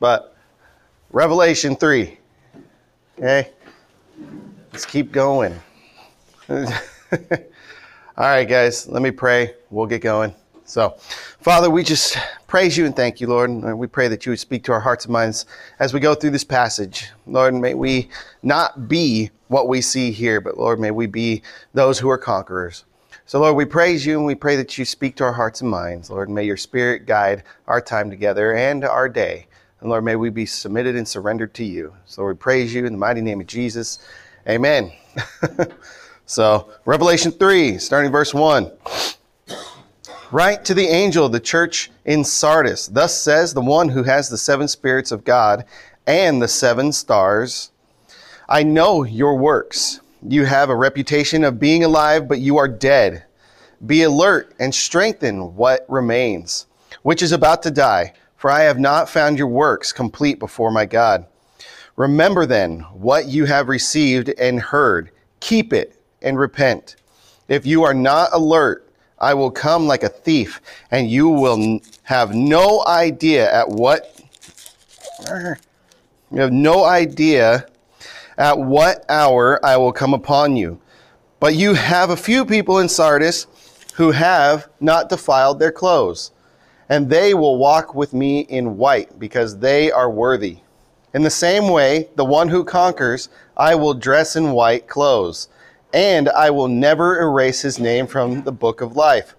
But Revelation 3. Okay? Let's keep going. All right, guys, let me pray. We'll get going. So, Father, we just praise you and thank you, Lord. And we pray that you would speak to our hearts and minds as we go through this passage. Lord, may we not be what we see here, but, Lord, may we be those who are conquerors. So, Lord, we praise you and we pray that you speak to our hearts and minds. Lord, may your spirit guide our time together and our day. And, Lord, may we be submitted and surrendered to you. So we praise you in the mighty name of Jesus. Amen. So, Revelation 3, starting verse 1. Write to the angel of the church in Sardis. Thus says the one who has the seven spirits of God and the seven stars. I know your works. You have a reputation of being alive, but you are dead. Be alert and strengthen what remains, which is about to die. For I have not found your works complete before my God. Remember then what you have received and heard. Keep it and repent. If you are not alert, I will come like a thief, and you will have no idea at what hour I will come upon you. But you have a few people in Sardis who have not defiled their clothes, and they will walk with me in white, because they are worthy. In the same way, the one who conquers, I will dress in white clothes. And I will never erase his name from the book of life,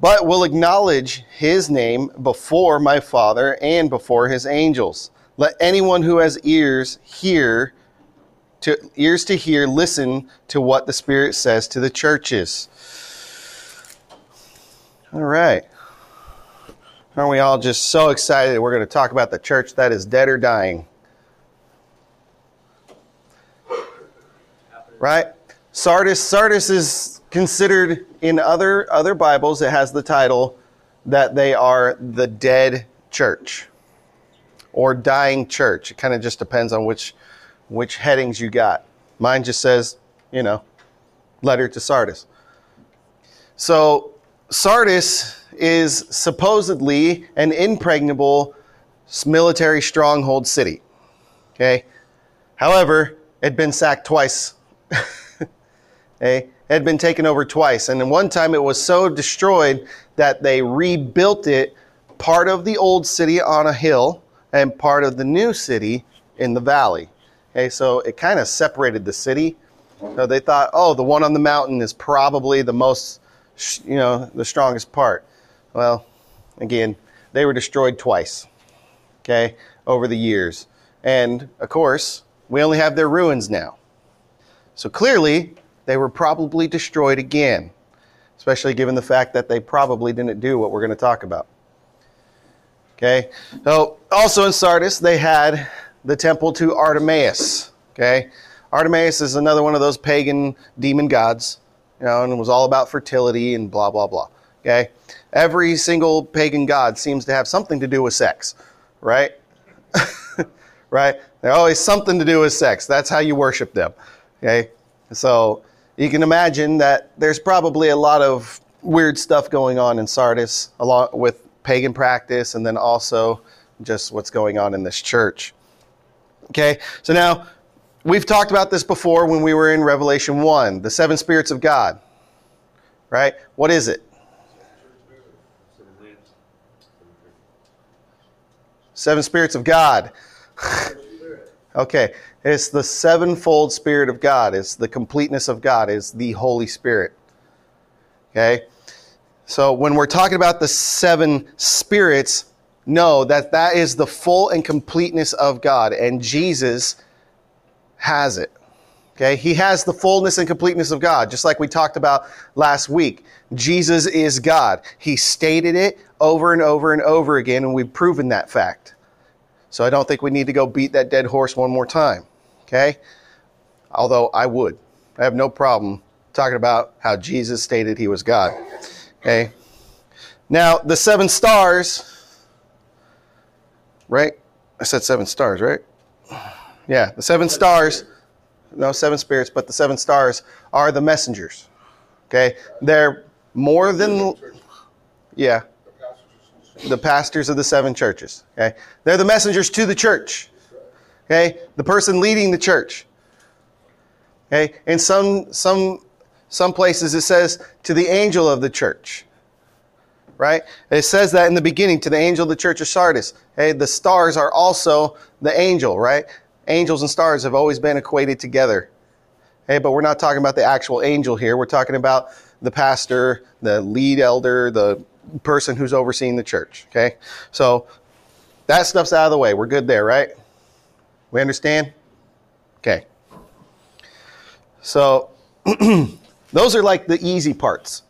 but will acknowledge his name before my Father and before his angels. Let anyone who has ears to hear, listen to what the Spirit says to the churches. All right. Aren't we all just so excited? We're going to talk about the church that is dead or dying. Right? Sardis is considered in other Bibles, it has the title that they are the dead church or dying church. It kind of just depends on which headings you got. Mine just says, letter to Sardis. So Sardis is supposedly an impregnable military stronghold city. Okay. However, it'd been sacked twice. It had been taken over twice. And then one time it was so destroyed that they rebuilt it, part of the old city on a hill and part of the new city in the valley. Okay, so it kind of separated the city. So they thought, the one on the mountain is probably the most, the strongest part. Well, again, they were destroyed twice, okay, over the years. And, of course, we only have their ruins now. So clearly, they were probably destroyed again, especially given the fact that they probably didn't do what we're going to talk about. Okay, so also in Sardis, they had the temple to Artemis. Okay, Artemis is another one of those pagan demon gods, and it was all about fertility and blah, blah, blah. Okay, every single pagan god seems to have something to do with sex, right? Right? They're always something to do with sex. That's how you worship them. Okay, so you can imagine that there's probably a lot of weird stuff going on in Sardis, along with pagan practice, and then also just what's going on in this church. Okay, so now we've talked about this before when we were in Revelation 1, the seven spirits of God, right? What is it? Seven spirits of God. Okay, it's the sevenfold Spirit of God. It's the completeness of God. It's the Holy Spirit. Okay, so when we're talking about the seven spirits, know that that is the full and completeness of God, and Jesus has it. Okay, he has the fullness and completeness of God, just like we talked about last week. Jesus is God. He stated it over and over and over again, and we've proven that fact. So I don't think we need to go beat that dead horse one more time, okay? Although I would. I have no problem talking about how Jesus stated he was God, okay? Now, the seven stars, right? I said seven stars, right? Yeah, the seven stars. No, seven spirits, but the seven stars are the messengers, okay? They're more than... Yeah. the pastors of the seven churches. Okay, they're the messengers to the church. Okay, the person leading the church. Okay, in some places it says to the angel of the church. Right? It says that in the beginning, to the angel of the church of Sardis. Hey, the stars are also the angel, right? Angels and stars have always been equated together. Hey, but we're not talking about the actual angel here. We're talking about the pastor, the lead elder, the person who's overseeing the church, okay? So that stuff's out of the way. We're good there, right? We understand? Okay. So those are like the easy parts,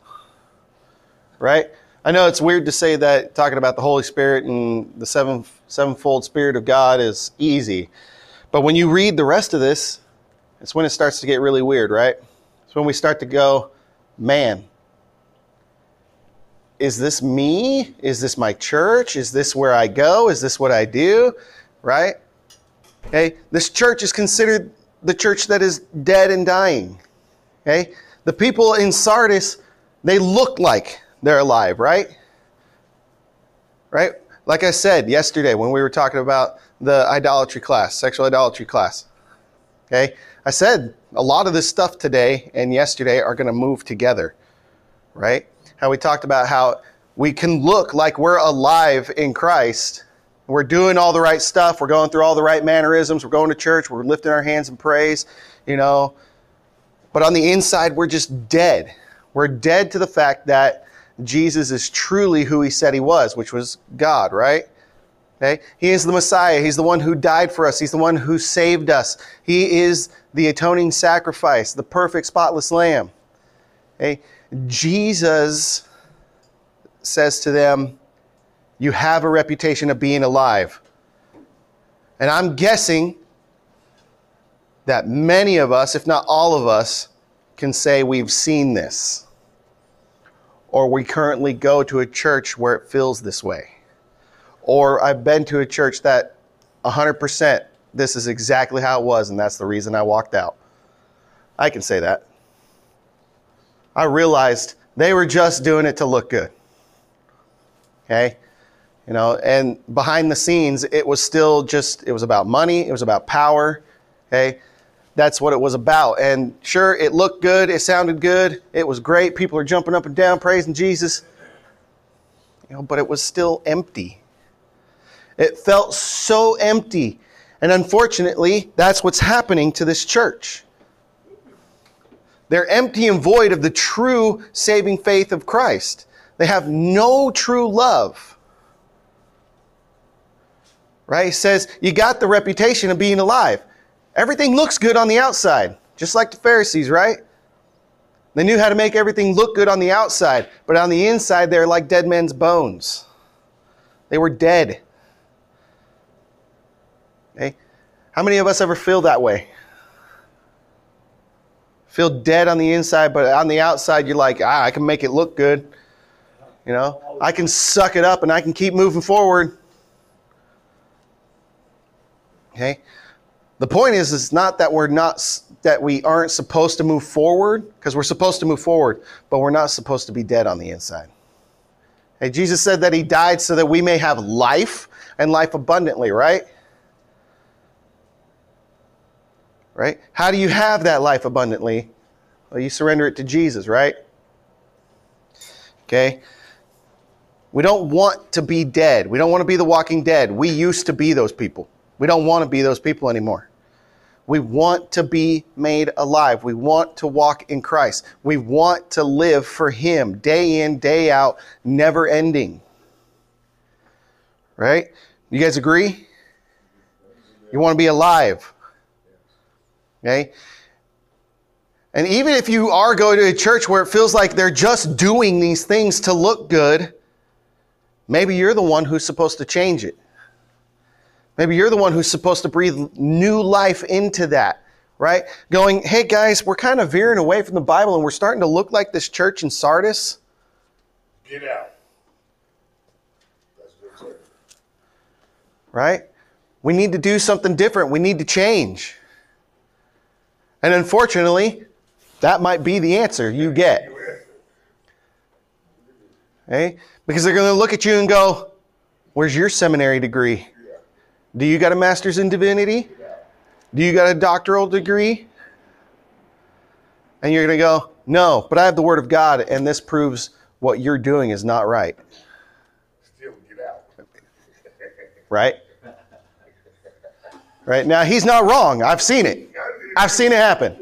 right? I know it's weird to say that talking about the Holy Spirit and the sevenfold Spirit of God is easy. But when you read the rest of this, it's when it starts to get really weird, right? It's when we start to go, man, is this me? Is this my church? Is this where I go? Is this what I do? Right? Okay? This church is considered the church that is dead and dying. Okay? The people in Sardis, they look like they're alive, right? Right? Like I said yesterday when we were talking about the idolatry class, sexual idolatry class. Okay? I said a lot of this stuff today and yesterday are going to move together. Right? How we talked about how we can look like we're alive in Christ. We're doing all the right stuff. We're going through all the right mannerisms. We're going to church. We're lifting our hands in praise, you know. But on the inside, we're just dead. We're dead to the fact that Jesus is truly who he said he was, which was God, right? Okay? He is the Messiah. He's the one who died for us. He's the one who saved us. He is the atoning sacrifice, the perfect spotless lamb. Okay? Jesus says to them, you have a reputation of being alive. And I'm guessing that many of us, if not all of us, can say we've seen this. Or we currently go to a church where it feels this way. Or I've been to a church that 100% this is exactly how it was, and that's the reason I walked out. I can say that. I realized they were just doing it to look good. Okay? You know, and behind the scenes, it was still just, it was about money, it was about power. Okay? That's what it was about. And sure, it looked good. It sounded good. It was great. People are jumping up and down, praising Jesus. You know, but it was still empty. It felt so empty. And unfortunately, that's what's happening to this church. They're empty and void of the true saving faith of Christ. They have no true love. Right? It says, you got the reputation of being alive. Everything looks good on the outside, just like the Pharisees, right? They knew how to make everything look good on the outside, but on the inside, they're like dead men's bones. They were dead. Okay? How many of us ever feel that way? Feel dead on the inside, but on the outside, you're like, I can make it look good. You know, I can suck it up and I can keep moving forward. Okay? The point is, it's not that we aren't supposed to move forward, because we're supposed to move forward, but we're not supposed to be dead on the inside. Hey, Jesus said that he died so that we may have life and life abundantly, right? Right? How do you have that life abundantly? Well, you surrender it to Jesus, right? Okay? We don't want to be dead. We don't want to be the walking dead. We used to be those people. We don't want to be those people anymore. We want to be made alive. We want to walk in Christ. We want to live for Him day in, day out, never ending. Right? You guys agree? You want to be alive. Okay? And even if you are going to a church where it feels like they're just doing these things to look good, maybe you're the one who's supposed to change it. Maybe you're the one who's supposed to breathe new life into that, right? Going, hey guys, we're kind of veering away from the Bible and we're starting to look like this church in Sardis. Get out. That's good. Right? We need to do something different. We need to change. And unfortunately, that might be the answer you get. Okay? Because they're going to look at you and go, Where's your seminary degree? Do you got a master's in divinity? Do you got a doctoral degree? And you're going to go, no, but I have the Word of God, and this proves what you're doing is not right. Still get out. Right? Right? Now, he's not wrong. I've seen it. I've seen it happen.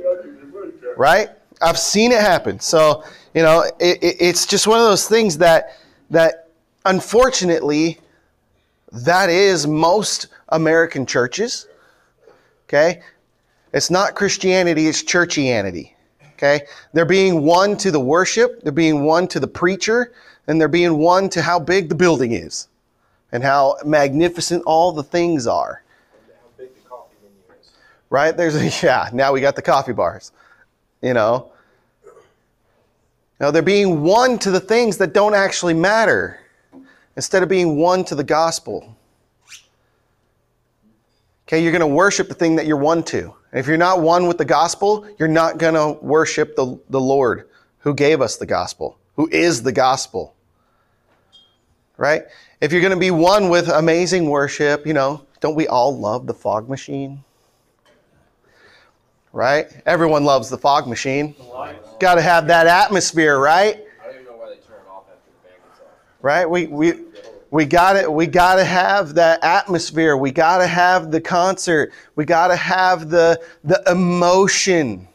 Right? I've seen it happen. So, you know, it's just one of those things that unfortunately, that is most American churches. Okay? It's not Christianity, it's churchianity. Okay? They're being one to the worship, they're being one to the preacher, and they're being one to how big the building is and how magnificent all the things are. How big the coffee menu is. Right? Now we got the coffee bars. You know? Now they're being one to the things that don't actually matter instead of being one to the gospel. Okay, you're going to worship the thing that you're one to. And if you're not one with the gospel, you're not going to worship the Lord who gave us the gospel, who is the gospel. Right? If you're going to be one with amazing worship, you know, don't we all love the fog machine? Right? Everyone loves the fog machine. Got to have that atmosphere, right? I don't even know why they turn it off after the band gets off. Right? We gotta have that atmosphere. We gotta have the concert. We gotta have the emotion.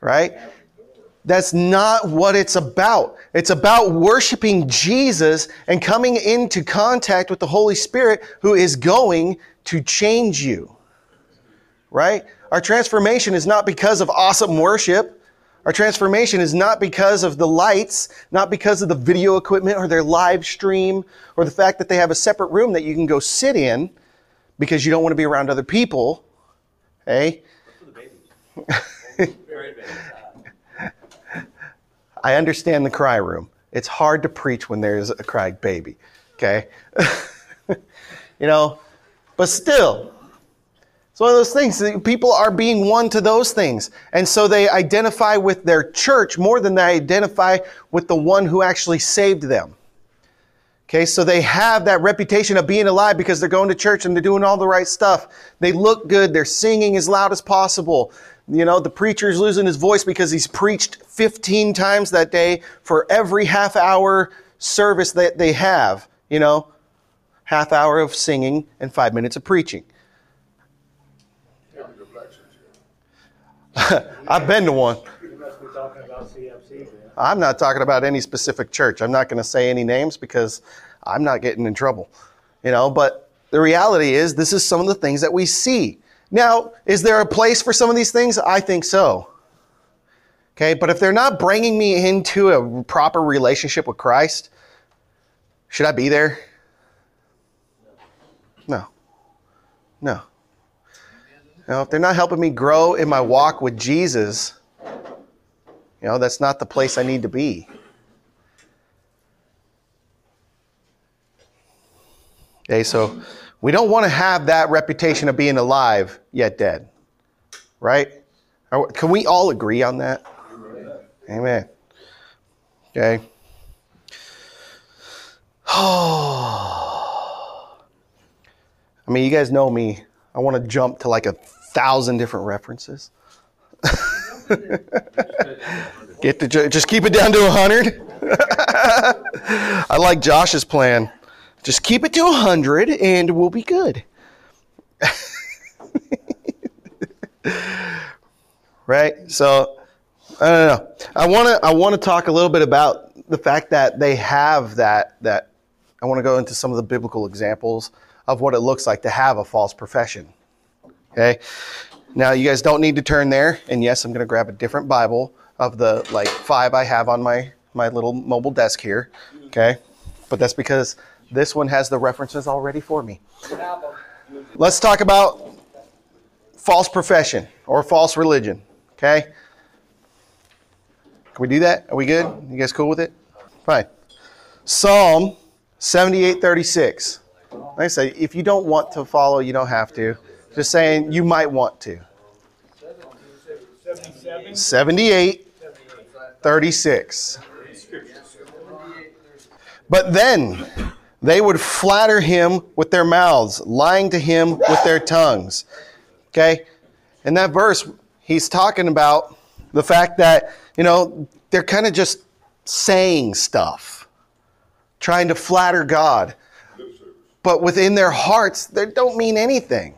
Right? That's not what it's about. It's about worshiping Jesus and coming into contact with the Holy Spirit who is going to change you. Right? Our transformation is not because of awesome worship. Our transformation is not because of the lights, not because of the video equipment or their live stream or the fact that they have a separate room that you can go sit in because you don't want to be around other people. Hey? I understand the cry room. It's hard to preach when there's a crying baby. Okay? You know, but still. It's one of those things that people are being one to those things. And so they identify with their church more than they identify with the one who actually saved them. Okay, so they have that reputation of being alive because they're going to church and they're doing all the right stuff. They look good. They're singing as loud as possible. You know, the preacher's losing his voice because he's preached 15 times that day for every half hour service that they have. You know, half hour of singing and 5 minutes of preaching. I've been to one. I'm not talking about any specific church. I'm not going to say any names because I'm not getting in trouble. You know, but the reality is this is some of the things that we see. Now, is there a place for some of these things? I think so. Okay, but if they're not bringing me into a proper relationship with Christ, should I be there? No. Now, if they're not helping me grow in my walk with Jesus, you know, that's not the place I need to be. Okay, so we don't want to have that reputation of being alive yet dead, right? Can we all agree on that? Amen. Okay. Oh, I mean, you guys know me. I want to jump to like 1,000 different references. Just keep it down to 100. I like Josh's plan. Just keep it to 100 and we'll be good. Right? So I don't know. I want to talk a little bit about the fact that they have that. I want to go into some of the biblical examples of what it looks like to have a false profession. Okay, now you guys don't need to turn there. And yes, I'm going to grab a different Bible of the like 5 I have on my little mobile desk here. Okay, but that's because this one has the references already for me. Let's talk about false profession or false religion. Okay, can we do that? Are we good? You guys cool with it? Fine. Psalm 78:36. Like I say, if you don't want to follow, you don't have to. Just saying, you might want to. 78:36. But then they would flatter him with their mouths, lying to him with their tongues. Okay? In that verse, he's talking about the fact that, you know, they're kind of just saying stuff, trying to flatter God. But within their hearts, they don't mean anything.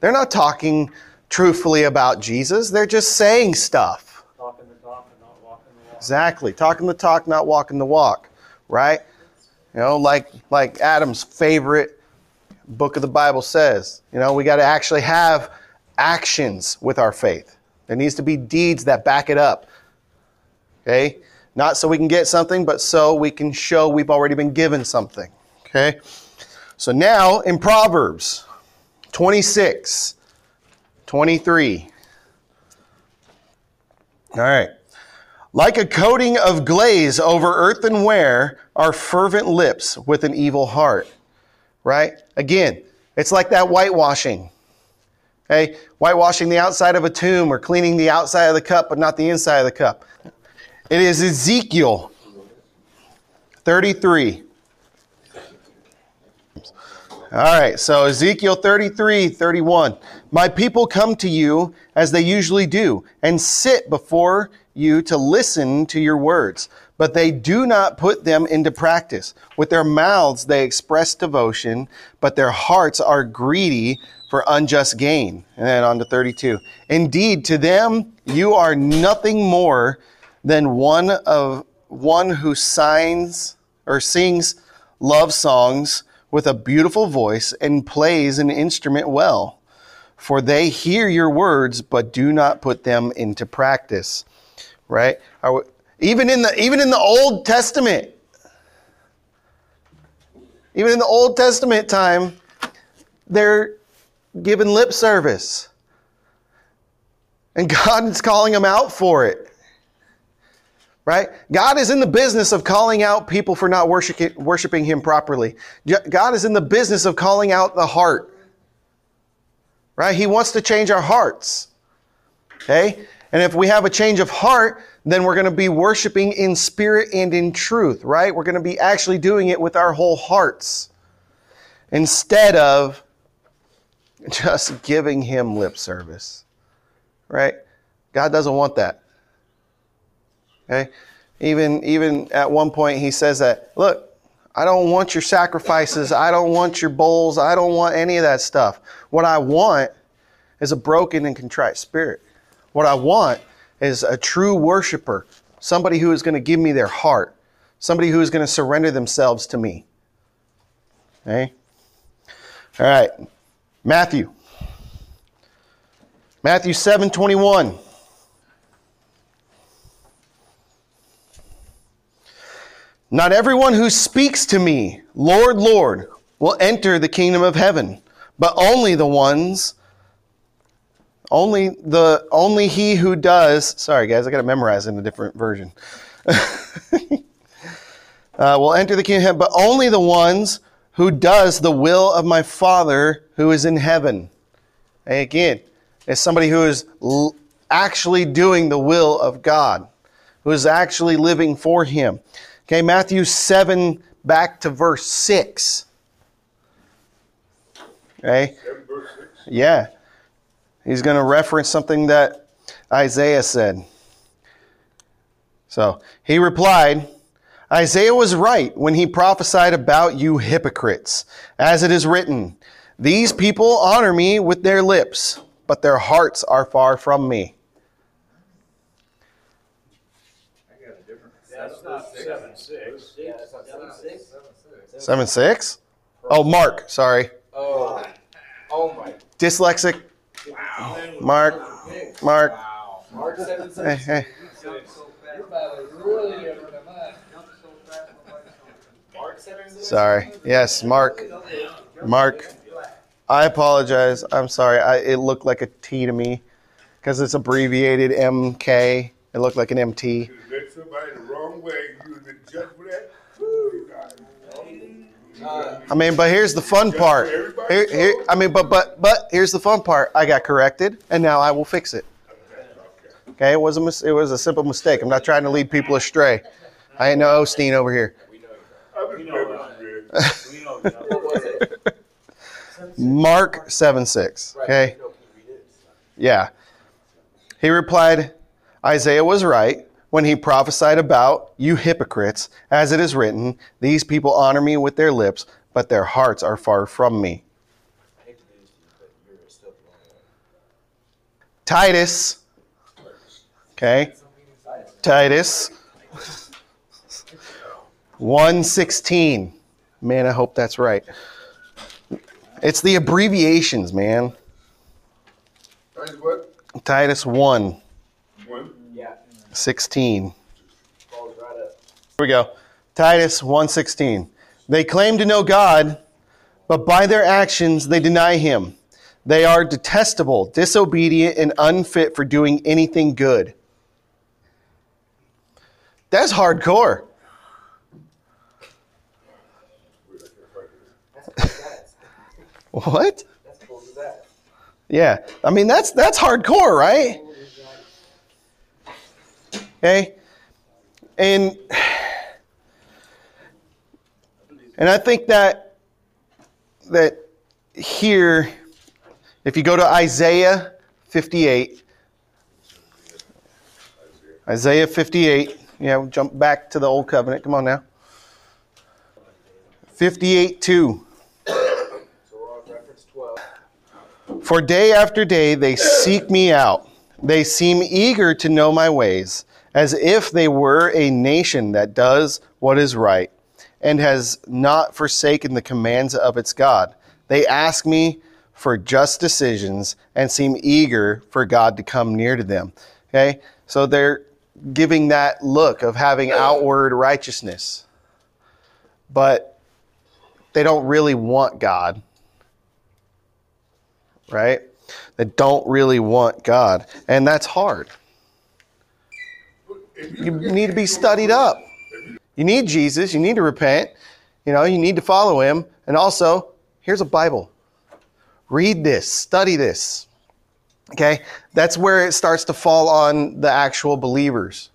They're not talking truthfully about Jesus. They're just saying stuff. Talking the talk and not walking the walk. Exactly. Talking the talk, not walking the walk. Right? You know, like Adam's favorite book of the Bible says, you know, we got to actually have actions with our faith. There needs to be deeds that back it up. Okay? Not so we can get something, but so we can show we've already been given something. Okay? So now in Proverbs 26, 23. All right. Like a coating of glaze over earthenware are fervent lips with an evil heart. Right? Again, it's like that whitewashing. Okay? Whitewashing the outside of a tomb or cleaning the outside of the cup but not the inside of the cup. It is Ezekiel 33. All right, so Ezekiel 33, 31. My people come to you as they usually do and sit before you to listen to your words, but they do not put them into practice. With their mouths they express devotion, but their hearts are greedy for unjust gain. And then on to 32. Indeed, to them you are nothing more than one who signs or sings love songs with a beautiful voice and plays an instrument well. For they hear your words, but do not put them into practice. Right? Even in the Old Testament. Even in the Old Testament time, they're given lip service. And God is calling them out for it. Right? God is in the business of calling out people for not worshiping Him properly. God is in the business of calling out the heart. Right? He wants to change our hearts. Okay? And if we have a change of heart, then we're going to be worshiping in spirit and in truth. Right? We're going to be actually doing it with our whole hearts instead of just giving Him lip service. Right? God doesn't want that. Okay? Even at one point he says that, look, I don't want your sacrifices. I don't want your bowls. I don't want any of that stuff. What I want is a broken and contrite spirit. What I want is a true worshiper, somebody who is going to give me their heart, somebody who is going to surrender themselves to me. Okay? All right. Matthew. Matthew 7:21. Not everyone who speaks to me, Lord, Lord, will enter the kingdom of heaven, but only he who does. Sorry, guys, I got to memorize in a different version. Will enter the kingdom of heaven, but only the ones who does the will of my Father who is in heaven. And again, it's somebody who is actually doing the will of God, who is actually living for Him. Okay, Matthew 7, back to verse 6. Okay? 7, verse 6? Yeah. He's going to reference something that Isaiah said. So, he replied, Isaiah was right when he prophesied about you hypocrites. As it is written, these people honor me with their lips, but their hearts are far from me. That's not 7:6. 7:6? 7:6? Oh, Mark. Sorry. Oh my. Dyslexic. Wow. Mark. Wow. Mark 7:6. Hey. Mark 7:6. Sorry. Yes, Mark. I apologize. I'm sorry. It looked like a T to me because it's abbreviated MK. It looked like an MT. I mean, but here's the fun part. Here's the fun part. I got corrected, and now I will fix it. Okay, it was a simple mistake. I'm not trying to lead people astray. I ain't no Osteen over here. Mark 7:6. Okay. Yeah. He replied, Isaiah was right when he prophesied about you hypocrites, as it is written, these people honor me with their lips, but their hearts are far from me. Titus. Okay. Titus 1:16. Man, I hope that's right. It's the abbreviations, man. What? Titus 1. 1? Yeah. 16. Right up. Here we go. Titus 1:16. They claim to know God, but by their actions they deny him. They are detestable, disobedient, and unfit for doing anything good. That's hardcore. What? Yeah, I mean, that's hardcore, right? Okay, and I think that here, if you go to Isaiah 58, yeah, we'll jump back to the old covenant. Come on now, 58:2. For day after day they seek me out. They seem eager to know my ways, as if they were a nation that does what is right and has not forsaken the commands of its God. They ask me for just decisions and seem eager for God to come near to them. Okay? So they're giving that look of having outward righteousness, but they don't really want God. Right? That don't really want God. And that's hard. You need to be studied up. You need Jesus. You need to repent. You know, you need to follow him. And also, here's a Bible. Read this. Study this. Okay? That's where it starts to fall on the actual believers.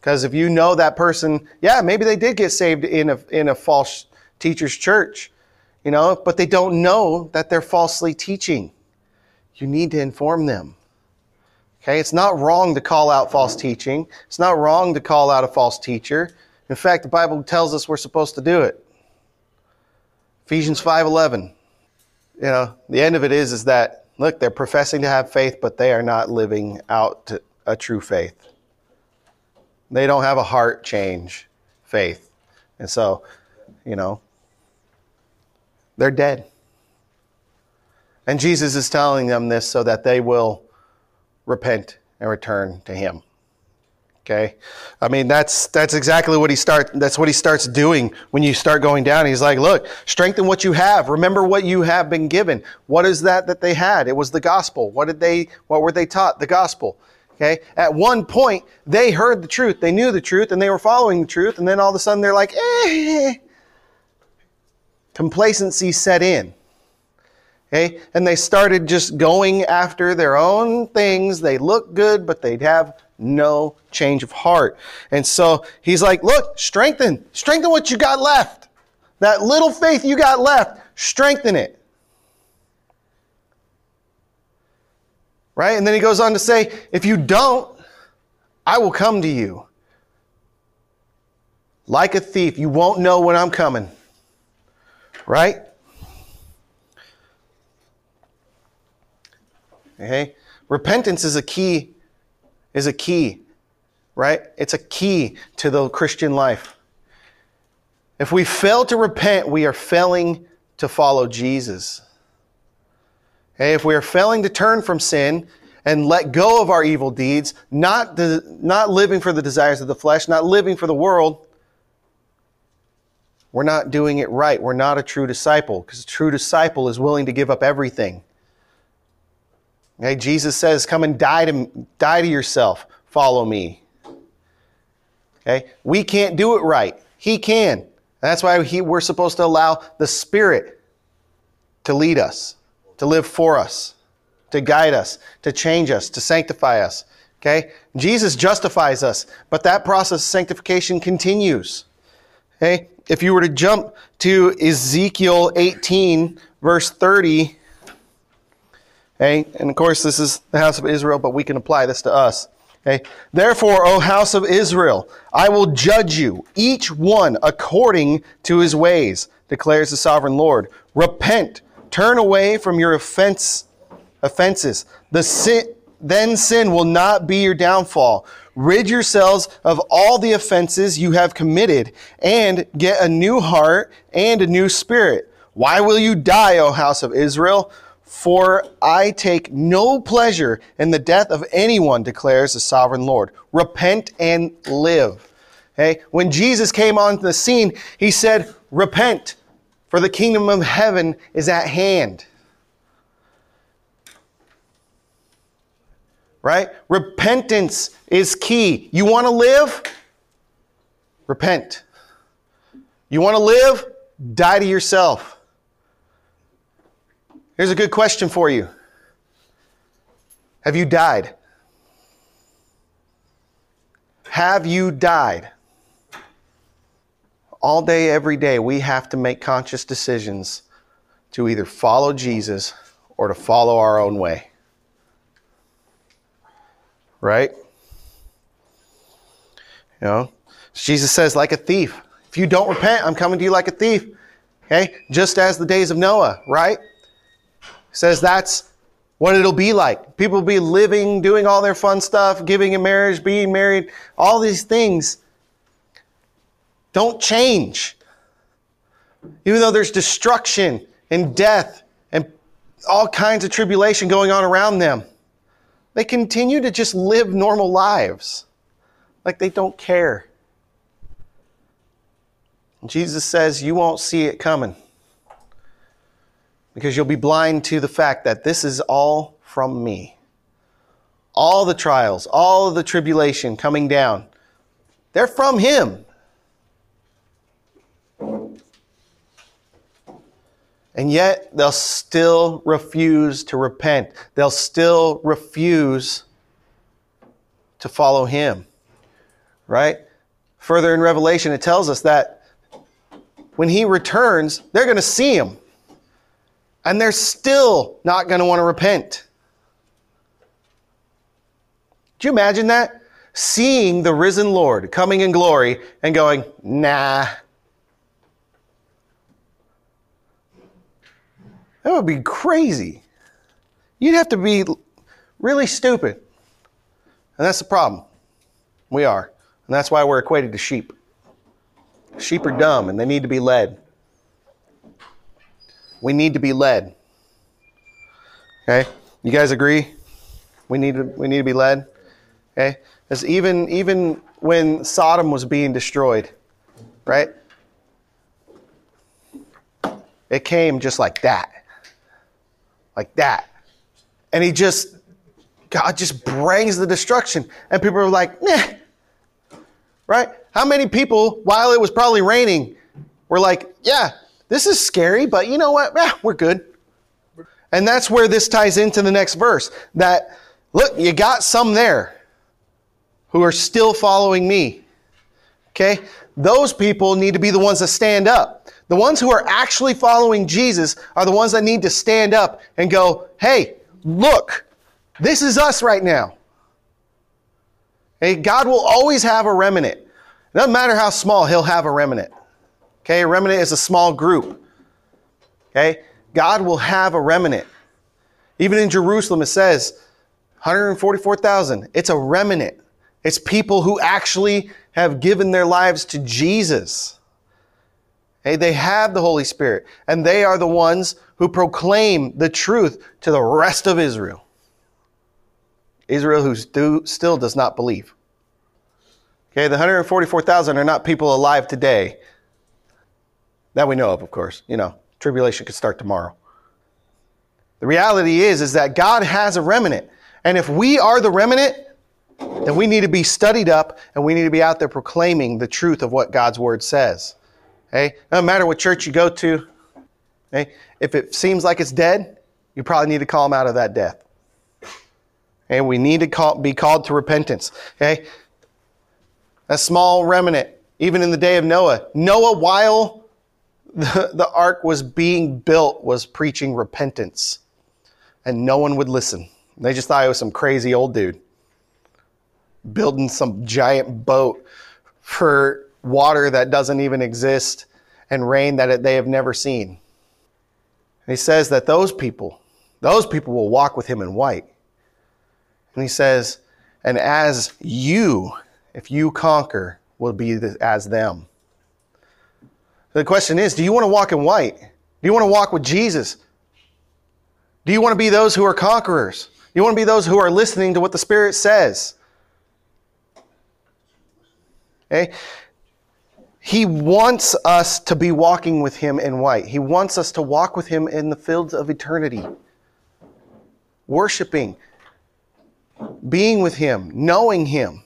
Because if you know that person, yeah, maybe they did get saved in a false teacher's church, you know, but they don't know that they're falsely teaching. You need to inform them. Okay, it's not wrong to call out false teaching. It's not wrong to call out a false teacher. In fact, the Bible tells us we're supposed to do it. Ephesians 5:11. You know, the end of it is that, look, they're professing to have faith, but they are not living out a true faith. They don't have a heart change faith. And so, you know, they're dead. And Jesus is telling them this so that they will repent and return to him. Okay? I mean, that's exactly what he starts doing when you start going down. He's like, look, strengthen what you have. Remember what you have been given. What is that they had? It was the gospel. What were they taught? The gospel. Okay? At one point, they heard the truth. They knew the truth and they were following the truth. And then all of a sudden they're like, Complacency set in. Okay? And they started just going after their own things. They look good, but they'd have no change of heart. And so he's like, look, strengthen what you got left. That little faith you got left, strengthen it. Right? And then he goes on to say, if you don't, I will come to you. Like a thief, you won't know when I'm coming. Right? Okay? Repentance is a key, right? It's a key to the Christian life. If we fail to repent, we are failing to follow Jesus. Okay? If we are failing to turn from sin and let go of our evil deeds, not living for the desires of the flesh, not living for the world, we're not doing it right. We're not a true disciple, because a true disciple is willing to give up everything. Okay, Jesus says, come and die to yourself. Follow me. Okay, we can't do it right. He can. And that's why we're supposed to allow the Spirit to lead us, to live for us, to guide us, to change us, to sanctify us. Okay, Jesus justifies us, but that process of sanctification continues. Okay, if you were to jump to Ezekiel 18, verse 30, okay, and of course this is the house of Israel, but we can apply this to us. Okay. Therefore, O house of Israel, I will judge you, each one according to his ways, declares the sovereign Lord. Repent, turn away from your offenses. Then sin will not be your downfall. Rid yourselves of all the offenses you have committed, and get a new heart and a new spirit. Why will you die, O house of Israel? For I take no pleasure in the death of anyone, declares the sovereign Lord. Repent and live. Okay? When Jesus came onto the scene, he said, repent, for the kingdom of heaven is at hand. Right? Repentance is key. You want to live? Repent. You want to live? Die to yourself. Here's a good question for you. Have you died? Have you died? All day, every day, we have to make conscious decisions to either follow Jesus or to follow our own way. Right? You know, Jesus says, like a thief, if you don't repent, I'm coming to you like a thief. Okay? Just as the days of Noah, right? Says that's what it'll be like. People will be living, doing all their fun stuff, giving in marriage, being married, all these things don't change. Even though there's destruction and death and all kinds of tribulation going on around them, they continue to just live normal lives like they don't care. And Jesus says, you won't see it coming. Because you'll be blind to the fact that this is all from me. All the trials, all of the tribulation coming down, they're from Him. And yet, they'll still refuse to repent. They'll still refuse to follow Him. Right? Further in Revelation, it tells us that when He returns, they're going to see Him. And they're still not going to want to repent. Do you imagine that? Seeing the risen Lord coming in glory and going, nah. That would be crazy. You'd have to be really stupid. And that's the problem. We are. And that's why we're equated to sheep. Sheep are dumb and they need to be led. We need to be led. Okay? You guys agree? We need to be led? Okay? As even when Sodom was being destroyed, right? It came just like that. Like that. And God just brings the destruction. And people are like, nah. Right? How many people, while it was probably raining, were like, yeah, this is scary, but you know what? We're good. And that's where this ties into the next verse. That, look, you got some there who are still following me. Okay? Those people need to be the ones that stand up. The ones who are actually following Jesus are the ones that need to stand up and go, hey, look, this is us right now. Hey, God will always have a remnant. It doesn't matter how small, He'll have a remnant. Okay, a remnant is a small group. Okay, God will have a remnant. Even in Jerusalem, it says 144,000. It's a remnant. It's people who actually have given their lives to Jesus. Okay? They have the Holy Spirit, and they are the ones who proclaim the truth to the rest of Israel. Israel who still does not believe. Okay, the 144,000 are not people alive today. That we know of course. You know, tribulation could start tomorrow. The reality is that God has a remnant. And if we are the remnant, then we need to be studied up and we need to be out there proclaiming the truth of what God's Word says. Okay? No matter what church you go to, okay? If it seems like it's dead, you probably need to call them out of that death. And okay? We need to be called to repentance. Okay? A small remnant Even in the day of Noah, while the ark was being built, was preaching repentance, and no one would listen. They just thought it was some crazy old dude building some giant boat for water that doesn't even exist and rain that they have never seen. And he says that those people will walk with him in white. And he says, and as you, if you conquer, will be as them. The question is, do you want to walk in white? Do you want to walk with Jesus? Do you want to be those who are conquerors? Do you want to be those who are listening to what the Spirit says? Okay? He wants us to be walking with him in white. He wants us to walk with him in the fields of eternity, worshiping, being with him, knowing him.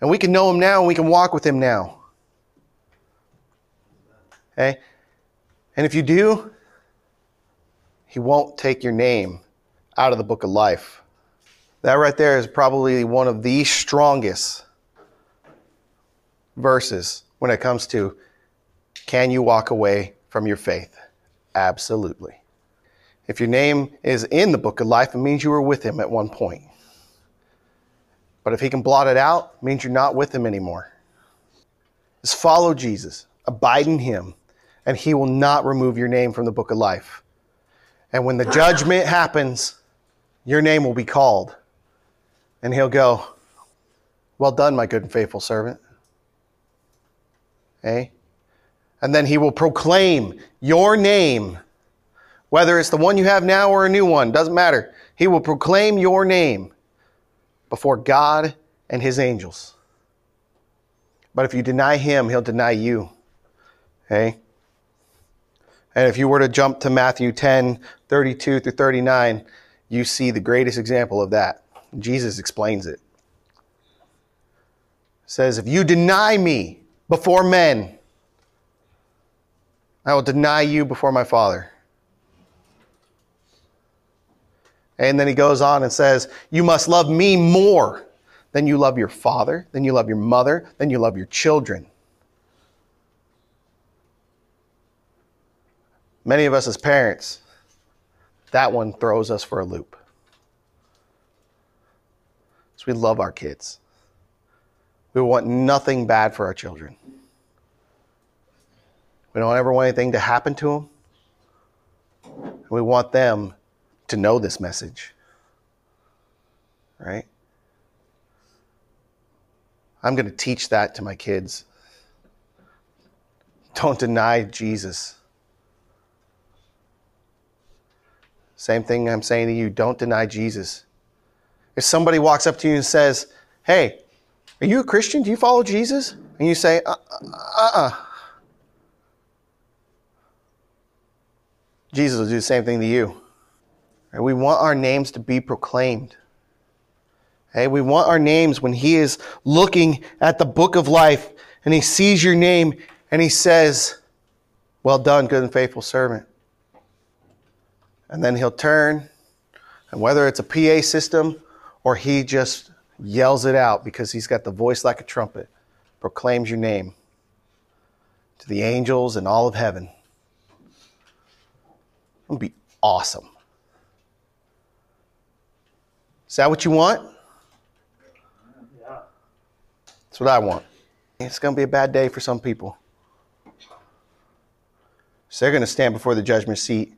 And we can know him now, and we can walk with him now. Okay? And if you do, he won't take your name out of the book of life. That right there is probably one of the strongest verses when it comes to, can you walk away from your faith? Absolutely. If your name is in the book of life, it means you were with him at one point. But if he can blot it out, it means you're not with him anymore. Just follow Jesus, abide in him, and he will not remove your name from the book of life. And when the judgment happens, your name will be called. And he'll go, well done, my good and faithful servant. Okay? And then he will proclaim your name, whether it's the one you have now or a new one, doesn't matter. He will proclaim your name before God and his angels. But if you deny him, he'll deny you. Okay? And if you were to jump to Matthew 10:32-39, you see the greatest example of that. Jesus explains it. It says, if you deny me before men, I will deny you before my Father. And then he goes on and says, you must love me more than you love your father, than you love your mother, than you love your children. Many of us as parents, that one throws us for a loop. Because we love our kids. We want nothing bad for our children. We don't ever want anything to happen to them. We want them to know this message, right? I'm going to teach that to my kids. Don't deny Jesus. Same thing I'm saying to you, don't deny Jesus. If somebody walks up to you and says, hey, are you a Christian? Do you follow Jesus? And you say, Jesus will do the same thing to you. We want our names to be proclaimed. Hey, we want our names when he is looking at the book of life and he sees your name and he says, well done, good and faithful servant. And then he'll turn, and whether it's a PA system or he just yells it out because he's got the voice like a trumpet, proclaims your name to the angels and all of heaven. It would be awesome. Is that what you want? Yeah. That's what I want. It's going to be a bad day for some people. So they're going to stand before the judgment seat. And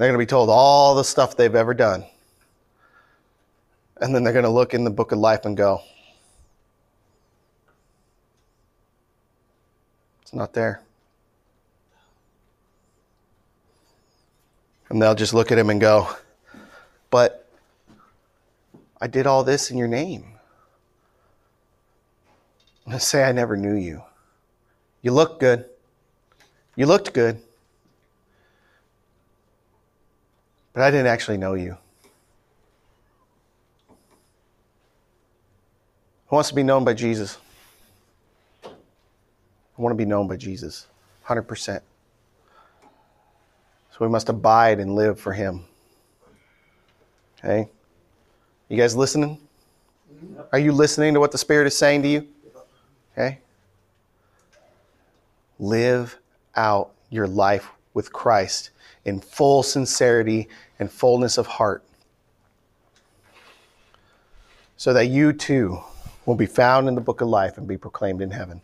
they're going to be told all the stuff they've ever done. And then they're going to look in the book of life and go, it's not there. And they'll just look at him and go, but I did all this in your name. Let's say I never knew you. You looked good. You looked good. But I didn't actually know you. Who wants to be known by Jesus? I want to be known by Jesus, 100%. So we must abide and live for him. Okay? You guys listening? Are you listening to what the Spirit is saying to you? Okay? Live out your life with Christ in full sincerity and fullness of heart, so that you too will be found in the book of life and be proclaimed in heaven.